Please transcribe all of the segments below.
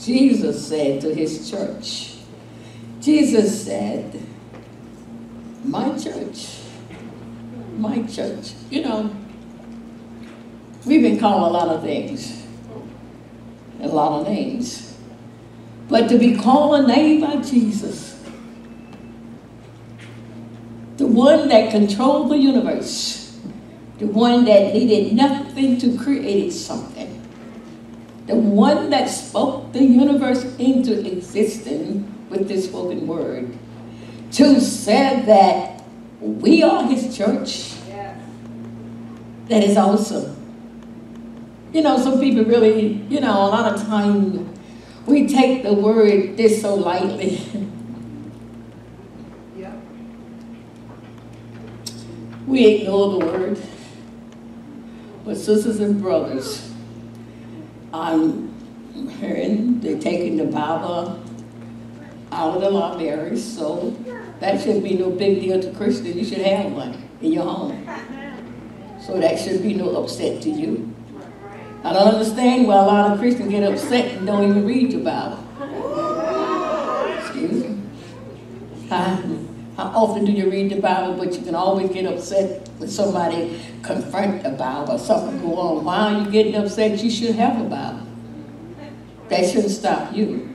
Jesus said to his church, Jesus said, my church, my church. You know, we've been called a lot of things, a lot of names. But to be called a name by Jesus, the one that controlled the universe, the one that needed nothing to create something, the one that spoke the universe into existence with this spoken word, to say that we are his church, yes. That is awesome. You know, some people really, you know, a lot of times we take the word this so lightly. Yeah. We ignore the word. But sisters and brothers, I'm hearing they're taking the Bible out of the libraries, so that shouldn't be no big deal to Christians. You should have one in your home. So that should be no upset to you. I don't understand why a lot of Christians get upset and don't even read the Bible. Excuse me. How often do you read the Bible, but you can always get upset when somebody confront the Bible or something go on? Why are you getting upset? You should have a Bible. That shouldn't stop you.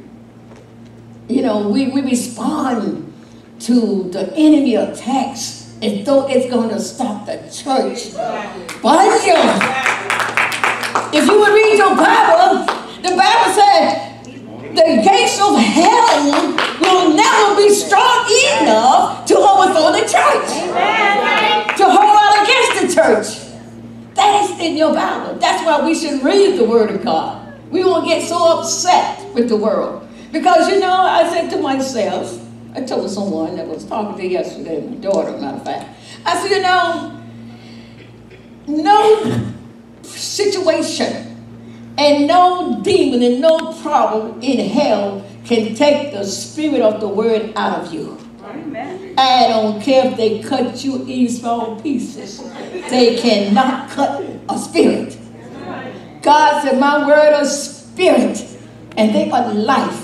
You know, we respond to the enemy attacks as though it's going to stop the church. But if you would read your Bible, the Bible said the gates of hell will never be strong enough to overthrow the church, to hold out against the church. That is in your Bible. That's why we should read the Word of God. We won't get so upset with the world. Because, you know, I said to myself, I told someone that was talking to yesterday, my daughter, matter of fact. I said, you know, no situation and no demon and no problem in hell can take the spirit of the word out of you. Amen. I don't care if they cut you in small pieces. They cannot cut a spirit. God said, my word is spirit and they are life.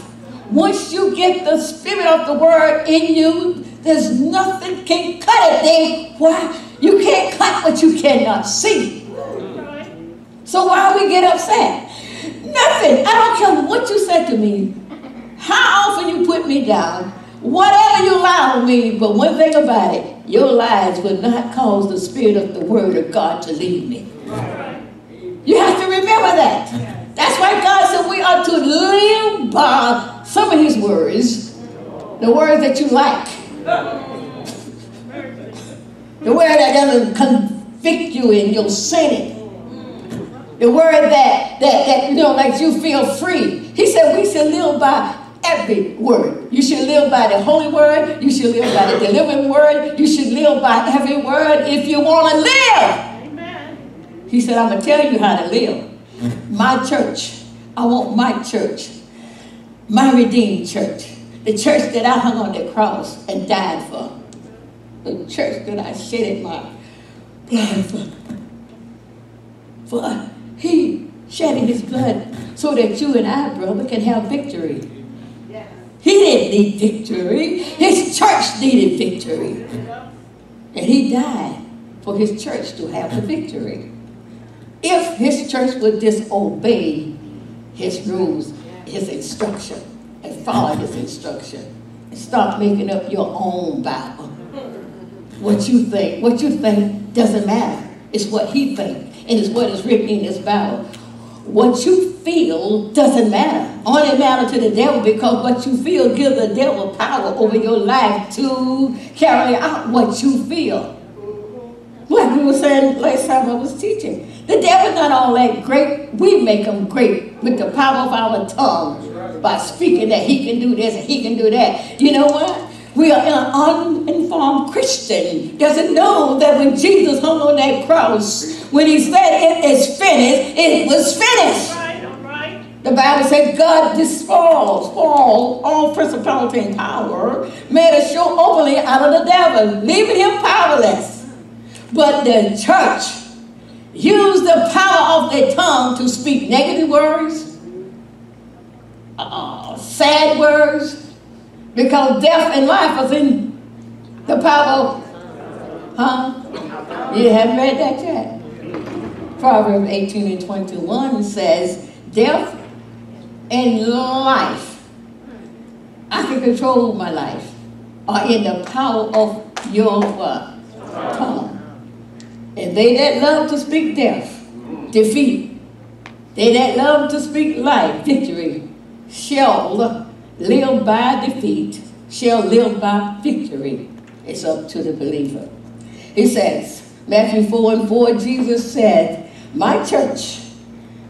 Once you get the spirit of the word in you, there's nothing can cut it. Then why? You can't cut what you cannot see. So why we get upset? Nothing. I don't care what you said to me, how often you put me down, whatever you lie on me, but one thing about it, your lies will not cause the spirit of the word of God to leave me. You have to remember that. That's why God said we are to live by some of his words, the words that you like, the word that doesn't convict you in your sinning, the word that you know makes you feel free. He said we should live by every word. You should live by the holy word. You should live by the delivering word. You should live by every word if you want to live. Amen. He said, I'm going to tell you how to live. My church, I want my church, my redeemed church, the church that I hung on the cross and died for, the church that I shedded my blood for. For he shedded his blood so that you and I, brother, can have victory. He didn't need victory. His church needed victory. And he died for his church to have the victory. If his church would disobey his rules, his instruction, and follow his instruction, and stop making up your own Bible. What you think doesn't matter. It's what he thinks, and it's what is written in his Bible. What you feel doesn't matter. Only matter to the devil, because what you feel gives the devil power over your life to carry out what you feel. Like we were saying last time I was teaching, the devil's not all that great. We make him great with the power of our tongue by speaking that he can do this and he can do that. You know what? We are an uninformed Christian. Doesn't know that when Jesus hung on that cross, when he said it is finished, it was finished. The Bible says God despoils all principality and power, made a show openly out of the devil, leaving him powerless. But the church used the power of their tongue to speak negative words, sad words, because death and life is in the power. You haven't read that yet. Proverbs 18:21 says, death and life, I can control my life, are in the power of your tongue. And they that love to speak death, defeat. They that love to speak life, victory, shall live by defeat, shall live by victory. It's up to the believer. He says, Matthew 4:4, Jesus said, my church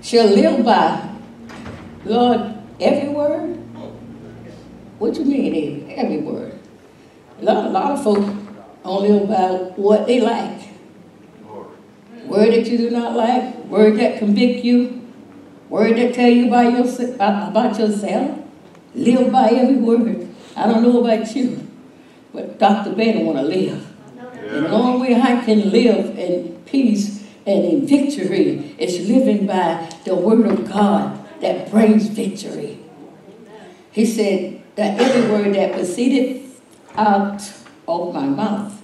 shall live by, Lord, every word? What you mean, every word? A lot of folks don't live by what they like. Word that you do not like, word that convict you, word that tell you about yourself. Live by every word. I don't know about you, but Dr. Banner want to live. The only way I can live in peace and in victory is living by the word of God that brings victory. He said that every word that proceeded out of my mouth,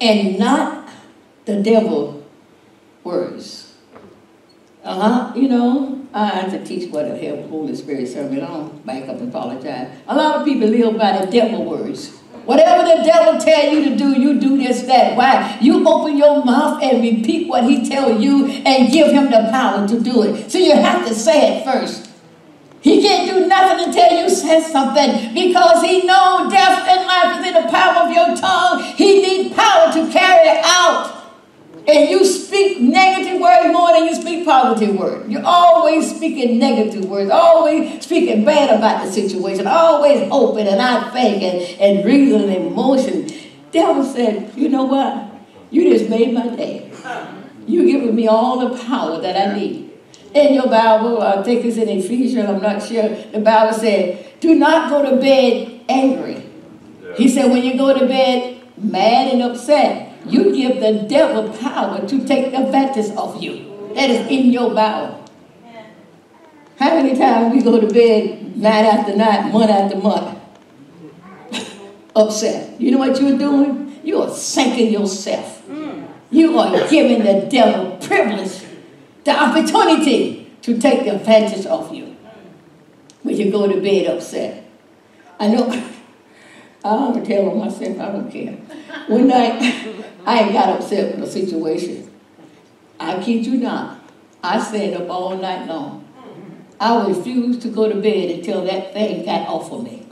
and not the devil words. You know, I have to teach what the Holy Spirit sermon. I don't back up and apologize. A lot of people live by the devil words. Whatever the devil tell you to do, you do this, that. Why? You open your mouth and repeat what he tell you and give him the power to do it. So you have to say it first. He can't do nothing until you say something, because he knows death and life is in the power of your tongue. He needs power to carry it out. And you speak negative words more than you speak positive words. You're always speaking negative words, always speaking bad about the situation, always hoping and I think and reason and emotion. Devil said, you know what? You just made my day. You're giving me all the power that I need. In your Bible, I think it's in Ephesians, I'm not sure, the Bible said, do not go to bed angry. Yeah. He said, when you go to bed mad and upset, you give the devil power to take advantage of you. That is in your Bible. How many times we go to bed night after night, month after month, upset? You know what you're doing? You are sinking yourself. You are giving the devil privilege, the opportunity to take advantage of you when you go to bed upset. I know. I don't tell on myself, I don't care. One night, I ain't got upset with the situation. I kid you not, I stayed up all night long. I refused to go to bed until that thing got off of me.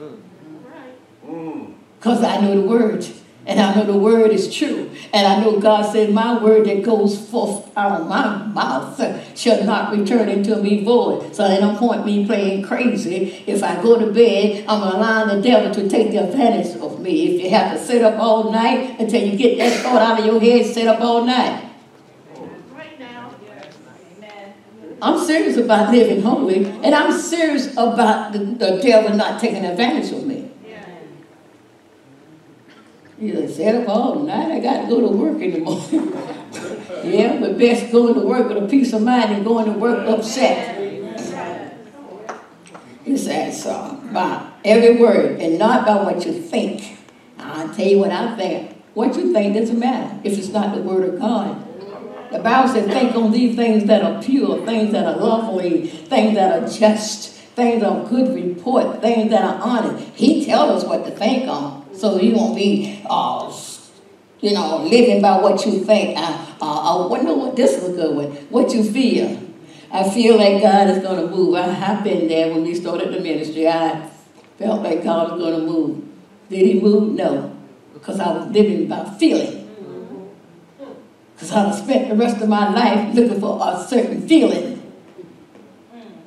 Because I know the word, and I know the word is true. And I know God said, my word that goes forth out of my mouth shall not return unto me void. So they don't point me playing crazy. If I go to bed, I'm allowing the devil to take the advantage of me. If you have to sit up all night until you get that thought out of your head, sit up all night. Right now. Amen. I'm serious about living holy, and I'm serious about the devil not taking advantage of me. You know, set up all night, I got to go to work in the morning. Yeah, but best going to work with a peace of mind than going to work upset. He says, by every word and not by what you think. I'll tell you what I think. What you think doesn't matter if it's not the word of God. The Bible says, think on these things that are pure, things that are lovely, things that are just, things of good report, things that are honest. He tells us what to think on. So you won't be, you know, living by what you think. I wonder what this is a good one. What you feel. I feel like God is going to move. I've been there when we started the ministry. I felt like God was going to move. Did he move? No. Because I was living by feeling. Because I spent the rest of my life looking for a certain feeling.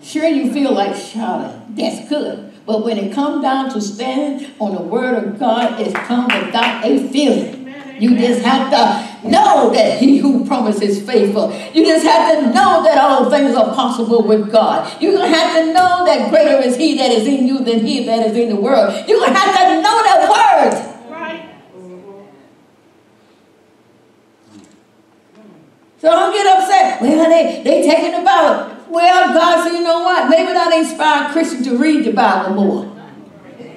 Sure, you feel like shouting. That's good. But when it comes down to standing on the word of God, it comes without a feeling. You just have to know that he who promises faithful. You just have to know that all things are possible with God. You're going to have to know that greater is he that is in you than he that is in the world. You're going to have to know that word. Right. So don't get upset. Well, they taking the Bible. Well, God said, you know what? Maybe that inspired Christians to read the Bible more.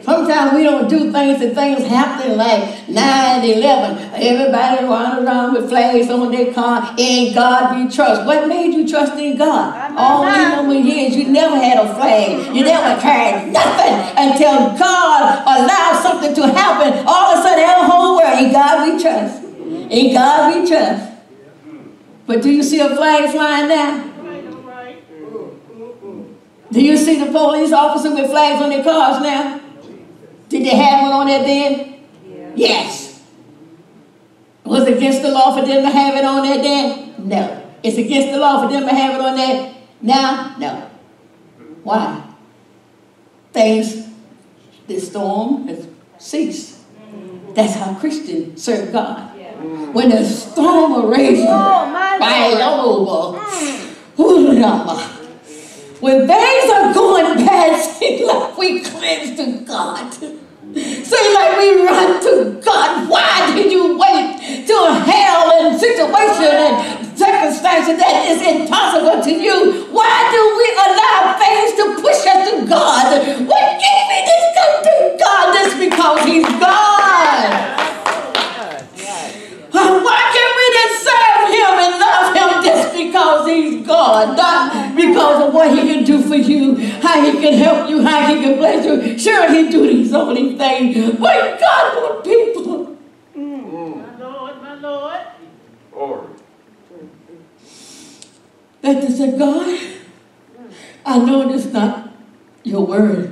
Sometimes we don't do things and things happen like 9/11. Everybody running around with flags on their car. In God we trust. What made you trust in God? All these number of years you never had a flag. You never carried nothing until God allowed something to happen. All of a sudden, the whole world, in God we trust. In God we trust. But do you see a flag flying now? Do you see the police officer with flags on their cars now? Did they have one on there then? Yeah. Yes. Was it against the law for them to have it on there then? No. It's against the law for them to have it on there now? No. Why? Things, the storm has ceased. That's how Christians serve God. Yeah. When the storm of raging, when things are going bad, seems like we cling to God. Seems like we run to God. Why did you wait till hell and situation and circumstances that is impossible to you? Why do we allow things to push us to God? What gave me this come to God? That's because He's God. Why can't we just serve Him and love Him just because He's God? Not because of what He can do for you, how He can help you, how He can bless you. Sure, He do these only things, but God wants people. My Lord, or that they say, God, I know this is not your word,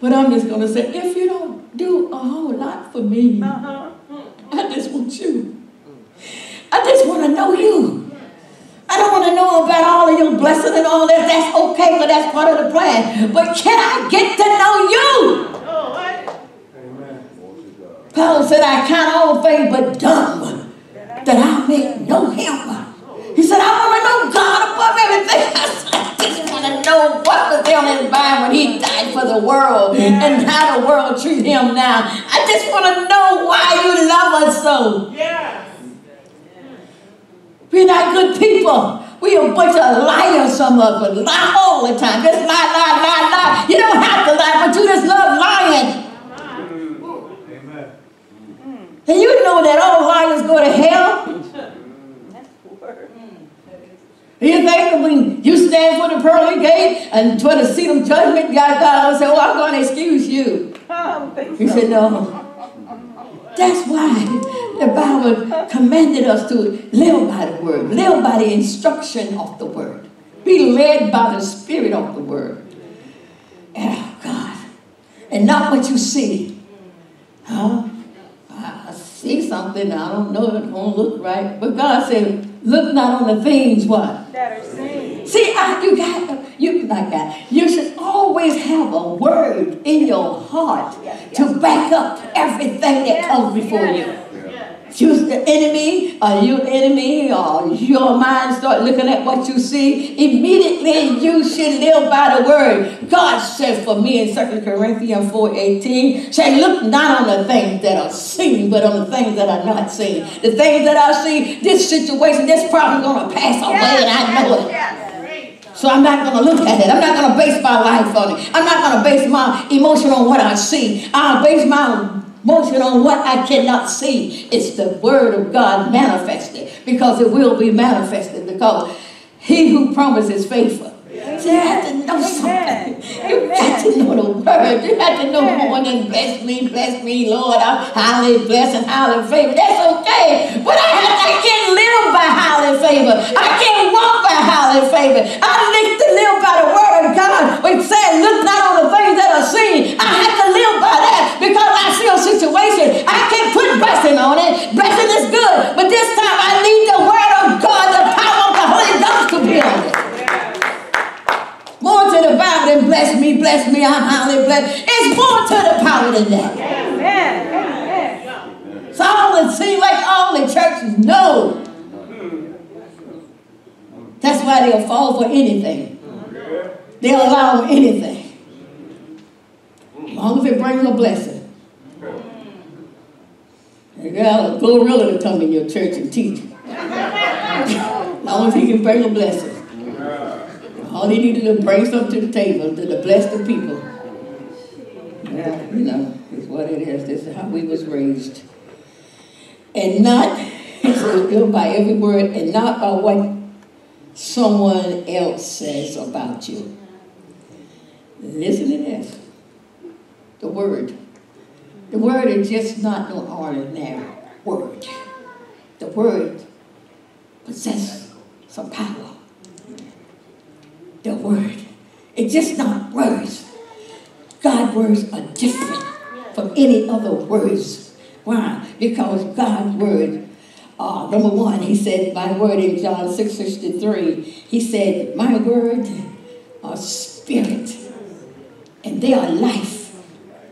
but I'm just going to say, if you don't do a whole lot for me, I just want you. I just want to know you. I don't want to know about all of your blessings and all that. That's okay, but that's part of the plan. But can I get to know you? Amen. Paul said, I count all things but dumb, that I may know him. He said, I want to know God above everything. I just want to know what was on his mind when he died for the world and how the world treats him now. I just want to know why you love us so. Yeah. We're not good people. We're a bunch of liars, some of us. Lie all the time. Just lie. You don't have to lie, but you just love lying. Amen. And you know that all liars go to hell. That's poor. You think when you stand for the pearly gate and for the seat of judgment, God will say, oh, I'm going to excuse you. You said, no. That's why the Bible commanded us to live by the word, live by the instruction of the word, be led by the spirit of the word. And oh God, and not what you see. Huh? I see something, I don't know, it won't look right. But God said, look not on the things what? That are seen. See, you should always have a word in your heart to back up everything that comes before you. Choose the enemy, or your enemy, or your mind start looking at what you see. Immediately you should live by the word. God said for me in 2 Corinthians 4:18, say, look not on the things that are seen, but on the things that are not seen. The things that I see, this situation, this problem is going to pass away, and I know it. So I'm not going to look at it. I'm not going to base my life on it. I'm not going to base my emotion on what I see. I'll base my emotion on what I cannot see. It's the word of God manifested, because it will be manifested, because he who promises faithful. So you have to know something. You have to know the word. You have to know more than bless me, Lord. I'm highly blessed and highly favored. That's okay. But I can't live by highly favor. I can't walk by highly favor. I need to live by the word of God. It said, look not on the things that are seen. I have to live by that because I see a situation. I can't put blessing on it. Blessing is good. But this time I need the word of God, the power of the Holy Ghost to be on it. More to the Bible than bless me, I'm highly blessed. It's more to the power than that. Amen. Amen. So all it seems like all the churches know. That's why they'll fall for anything. They'll allow anything. As long as it brings a blessing. You got a gorilla to come in your church and teach. As long as he can bring a blessing. All he needed to do, bring some to the table to bless the people. Yeah, you know, it's what it is. This is how we was raised. And not, it's good by every word, and not by what someone else says about you. Listen to this. The word. The word is just not no ordinary word. The word possesses some power. The word. It's just not words. God's words are different from any other words. Why? Because God's word, number one, he said, my word in John 6:63, he said, my word are spirit, and they are life.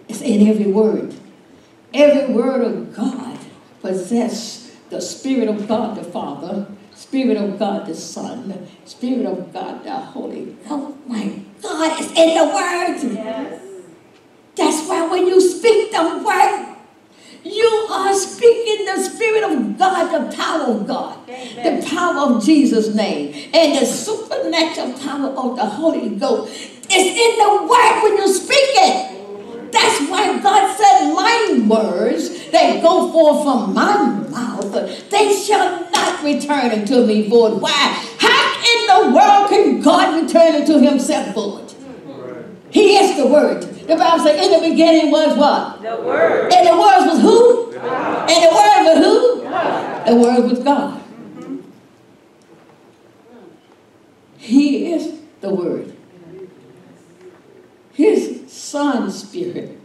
It's in every word. Every word of God possesses the Spirit of God the Father, Spirit of God the Son, Spirit of God the Holy Ghost. Oh my God, it's in the Word. Yes. That's why when you speak the Word, you are speaking the Spirit of God, the power of God, amen, the power of Jesus' name, and the supernatural power of the Holy Ghost. It's in the Word when you speak it. That's why God said, my words that go forth from my mouth, they shall not return unto me void. Why? How in the world can God return unto himself void? He is the Word. The Bible says, in the beginning was what? The Word. And the Word was who? God. And the Word was who? God. The Word was God. Mm-hmm. He is the Word. His Son's Spirit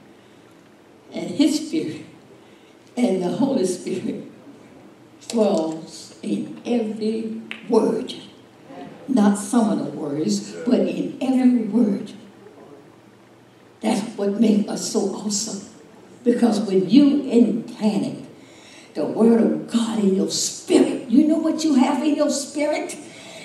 and his Spirit and the Holy Spirit dwells in every word. Not some of the words, but in every word. That's what makes us so awesome. Because when you implanted the Word of God in your spirit, you know what you have in your spirit?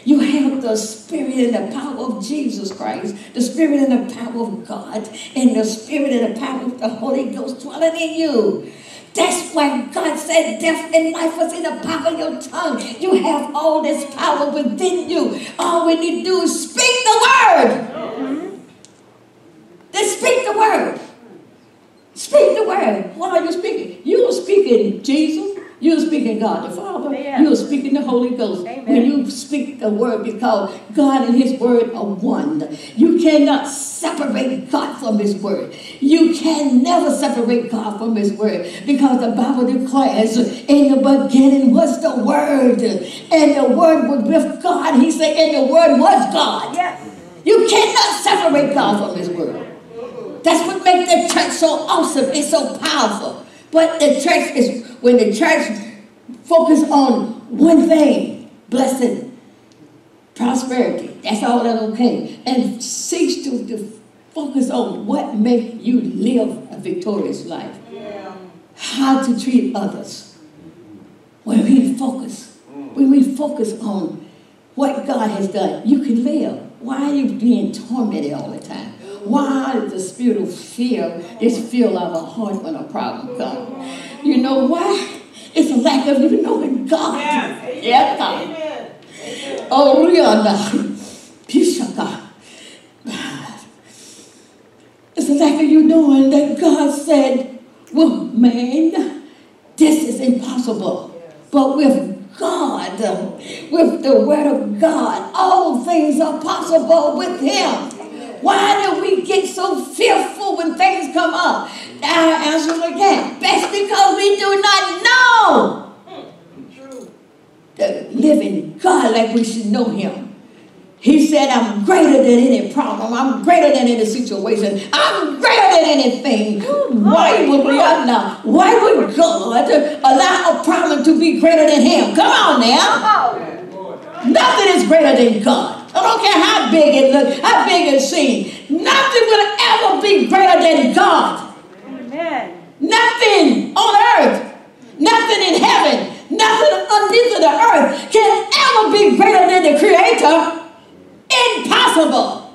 You have the Spirit and the power of Jesus Christ, the Spirit and the power of God, and the Spirit and the power of the Holy Ghost dwelling in you. That's why God said death and life was in the power of your tongue. You have all this power within you. All we need to do is speak the Word. Mm-hmm. Just speak the Word. Speak the Word. What are you speaking? You are speaking Jesus. You are speaking God the Father. Yeah. You are speaking the Holy Ghost. Amen. When you speak the Word, because God and his Word are one. You cannot separate God from his Word. You can never separate God from his Word, because the Bible declares, in the beginning was the Word, and the Word was with God. He said, and the Word was God. Yes. You cannot separate God from his Word. That's what makes the church so awesome and so powerful. But the church is, when the church focuses on one thing, blessing, prosperity, that's all that's okay, and cease to focus on what makes you live a victorious life. Yeah. How to treat others. When we focus on what God has done, you can live. Why are you being tormented all the time? Why does the spirit of fear just fill our heart when a problem comes? You know why? It's a lack of even knowing God. Yes. Yeah, God. Amen. Amen. Oh, Rihanna. It's a lack of you knowing that God said, well, man, this is impossible. But with God, with the Word of God, all things are possible with him. Why do we get so fearful when things come up? I'll answer it again. That's because we do not know the living God like we should know him. He said, I'm greater than any problem. I'm greater than any situation. I'm greater than anything. Why would God allow a problem to be greater than him? Come on now. Nothing is greater than God. I don't care how big it looks, how big it seems. Nothing will ever be greater than God. Amen. Nothing on earth, nothing in heaven, nothing underneath the earth can ever be greater than the Creator. Impossible.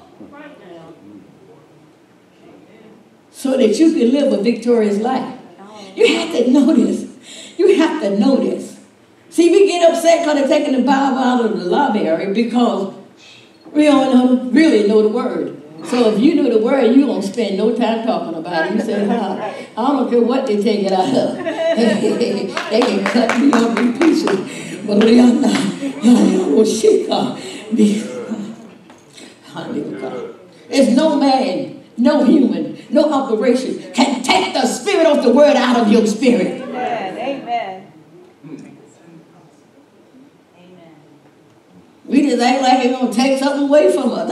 So that you can live a victorious life. You have to know this. You have to know this. See, we get upset because they're taking the Bible out of the library because We don't really know the word. So if you knew the word, you won't spend no time talking about it. You say, I don't care what they take it out of. They can cut me up in pieces. There's no man, no human, no operation can take the spirit of the word out of your spirit. Amen. Amen. Amen. We just act like it's going to take something away from us.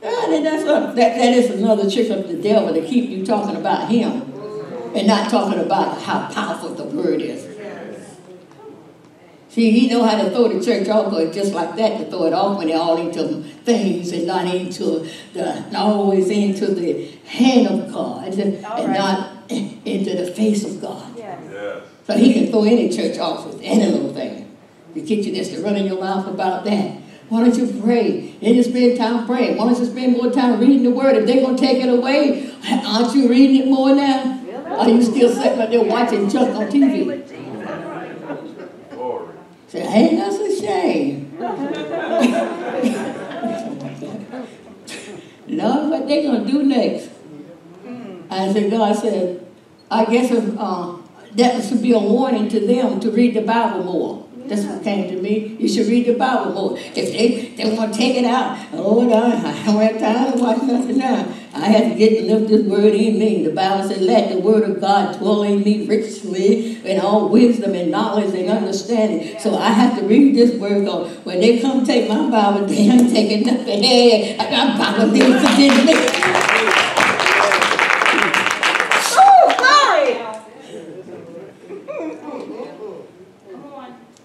That is another trick of the devil, to keep you talking about him and not talking about how powerful the word is. See, he know how to throw the church off, but just like that, to throw it off when they're all into things and not into the, not always into the hand of God and not into the face of God. Yes. Yes. So he can throw any church off with any little thing. To get you this, to run in your mouth about that. Why don't you pray? They just spend time praying. Why don't you spend more time reading the word? If they're going to take it away, aren't you reading it more now? Really? Are you still sitting up there watching junk on TV? Say, hey, that's a shame. Lord, what they gonna do next? I said, God said, I guess if, that should be a warning to them to read the Bible more. Yeah. That's what came to me. You should read the Bible more. If they want to take it out, oh, no, I don't have time to watch nothing now. I had to get to lift this word in me. The Bible said, let the word of God dwell in me richly in all wisdom and knowledge and understanding. So I have to read this word. So when they come take my Bible, they ain't taking nothing. Hey, I got Bible things to do today. Oh, sorry.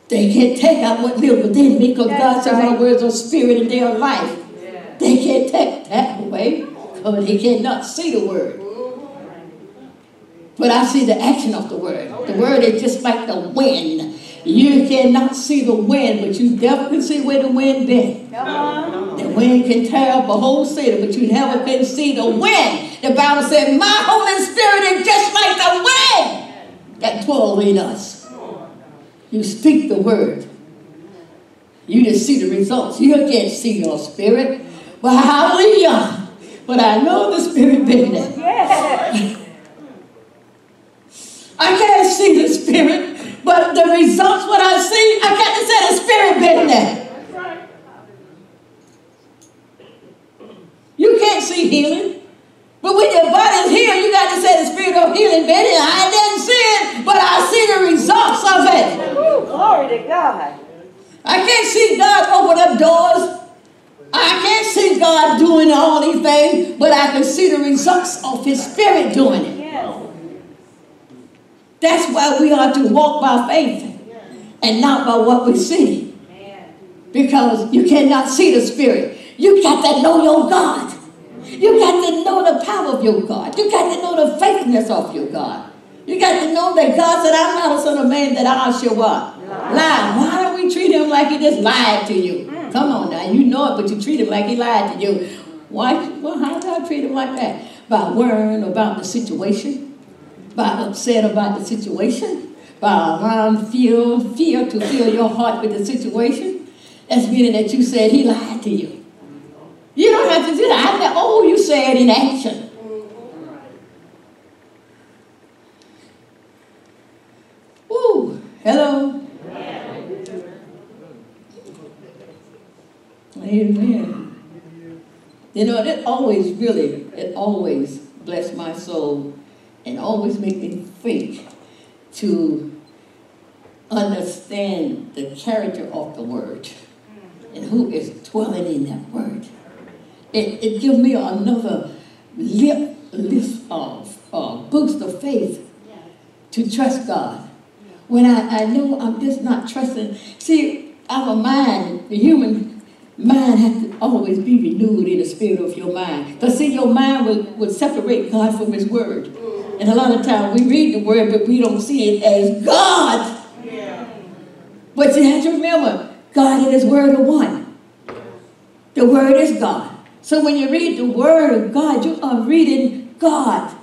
They can't take out what lives within me, because God says my words are spirit and they are life. They can't take that away. But he cannot see the word. But I see the action of the word. The word is just like the wind. You cannot see the wind, but you definitely see where the wind been. The wind can tear up a whole city, but you never can see the wind. The Bible said, my Holy Spirit is just like the wind that dwells in us. You speak the word. You just see the results. You can't see your spirit. But hallelujah. But I know the spirit been there. Yes. I can't see the spirit, but the results what I see, I got to say the spirit been there. That's right. You can't see healing, but when your body's healed, you got to say the spirit of healing been there. I didn't see it, but I see the results of it. Ooh, glory to God. I can't see God open up doors. I can't see God doing all these things, but I can see the results of his spirit doing it. Yes. That's why we are to walk by faith and not by what we see. Man. Because you cannot see the spirit. You got to know your God. You got to know the power of your God. You got to know the faithfulness of your God. You got to know that God said, I'm not a son of man that I shall what? Lie. Why don't we treat him like he just lied to you? Come on now, you know it, but you treat him like he lied to you. Why? Well, how do I treat him like that? By worrying about the situation, by upset about the situation, by allowing fear to fill your heart with the situation. That's meaning that you said he lied to you. You don't have to do that. I said, oh, you said in action. Ooh, hello. Amen. You know, it always blessed my soul and always made me think to understand the character of the word and who is dwelling in that word. It gives me another boost of faith to trust God. When I know I'm just not trusting. See, our mind, the human mind has to always be renewed in the spirit of your mind. Because see, your mind will separate God from his word. And a lot of times we read the word, but we don't see it as God. Yeah. But you have to remember, God and his word are one. The word is God. So when you read the word of God, you are reading God.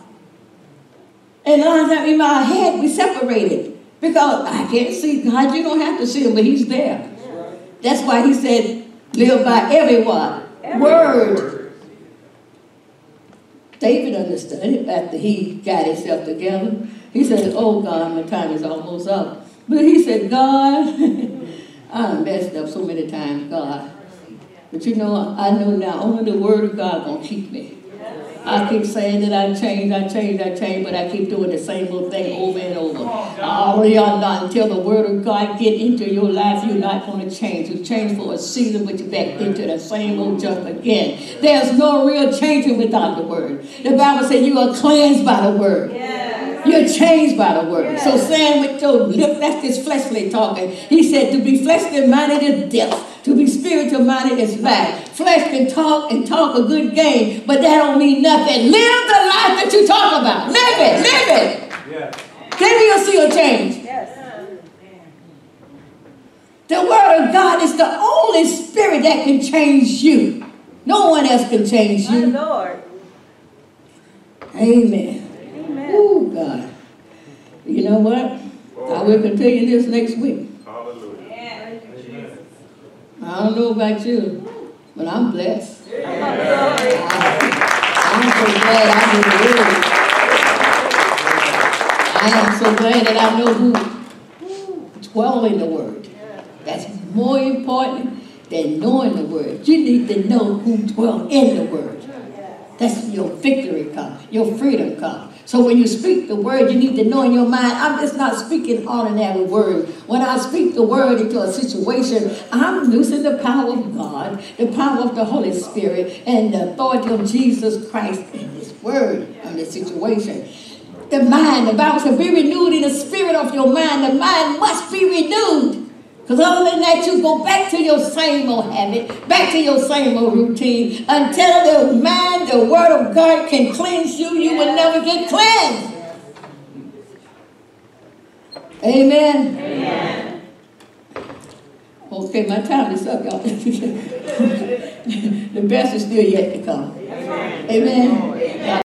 And a lot of times in my head, we separate it. Because I can't see God. You don't have to see him, but he's there. That's why he said, live by every word. David understood it after he got himself together. He said, oh God, my time is almost up. But he said, God, I messed up so many times, God. But you know, I know now only the word of God gonna keep me. I keep saying that I change, but I keep doing the same little thing over and over. Until the word of God get into your life, you're not going to change. You change for a season, but you're back into the same old junk again. There's no real changing without the word. The Bible says you are cleansed by the word. Yes. You're changed by the word. Yes. So saying with your lip, that's this fleshly talking. He said to be fleshly minded is death. To be spiritual-minded is life. Flesh can talk and talk a good game, but that don't mean nothing. Live the life that you talk about. Live it. Live it. Yeah. Then you'll see a change. Yes. The Word of God is the only spirit that can change you. No one else can change you. My Lord. Amen. Amen. Oh, God. You know what? Lord. I will continue this next week. I don't know about you, but I'm blessed. Yeah. I'm so glad I'm in the world. I am so glad that I know who's dwelling the word. That's more important than knowing the word. You need to know who dwells in the word. That's your victory comes, your freedom comes. So when you speak the word, you need to know in your mind, I'm just not speaking ordinary words. When I speak the word into a situation, I'm using the power of God, the power of the Holy Spirit, and the authority of Jesus Christ in this word, in this situation. The mind, the Bible says, be renewed in the spirit of your mind. The mind must be renewed. Because other than that, you go back to your same old habit, back to your same old routine. Until the mind, the word of God can cleanse you, you will never get cleansed. Amen? Amen. Okay, my time is up, y'all. The best is still yet to come. Amen. Amen.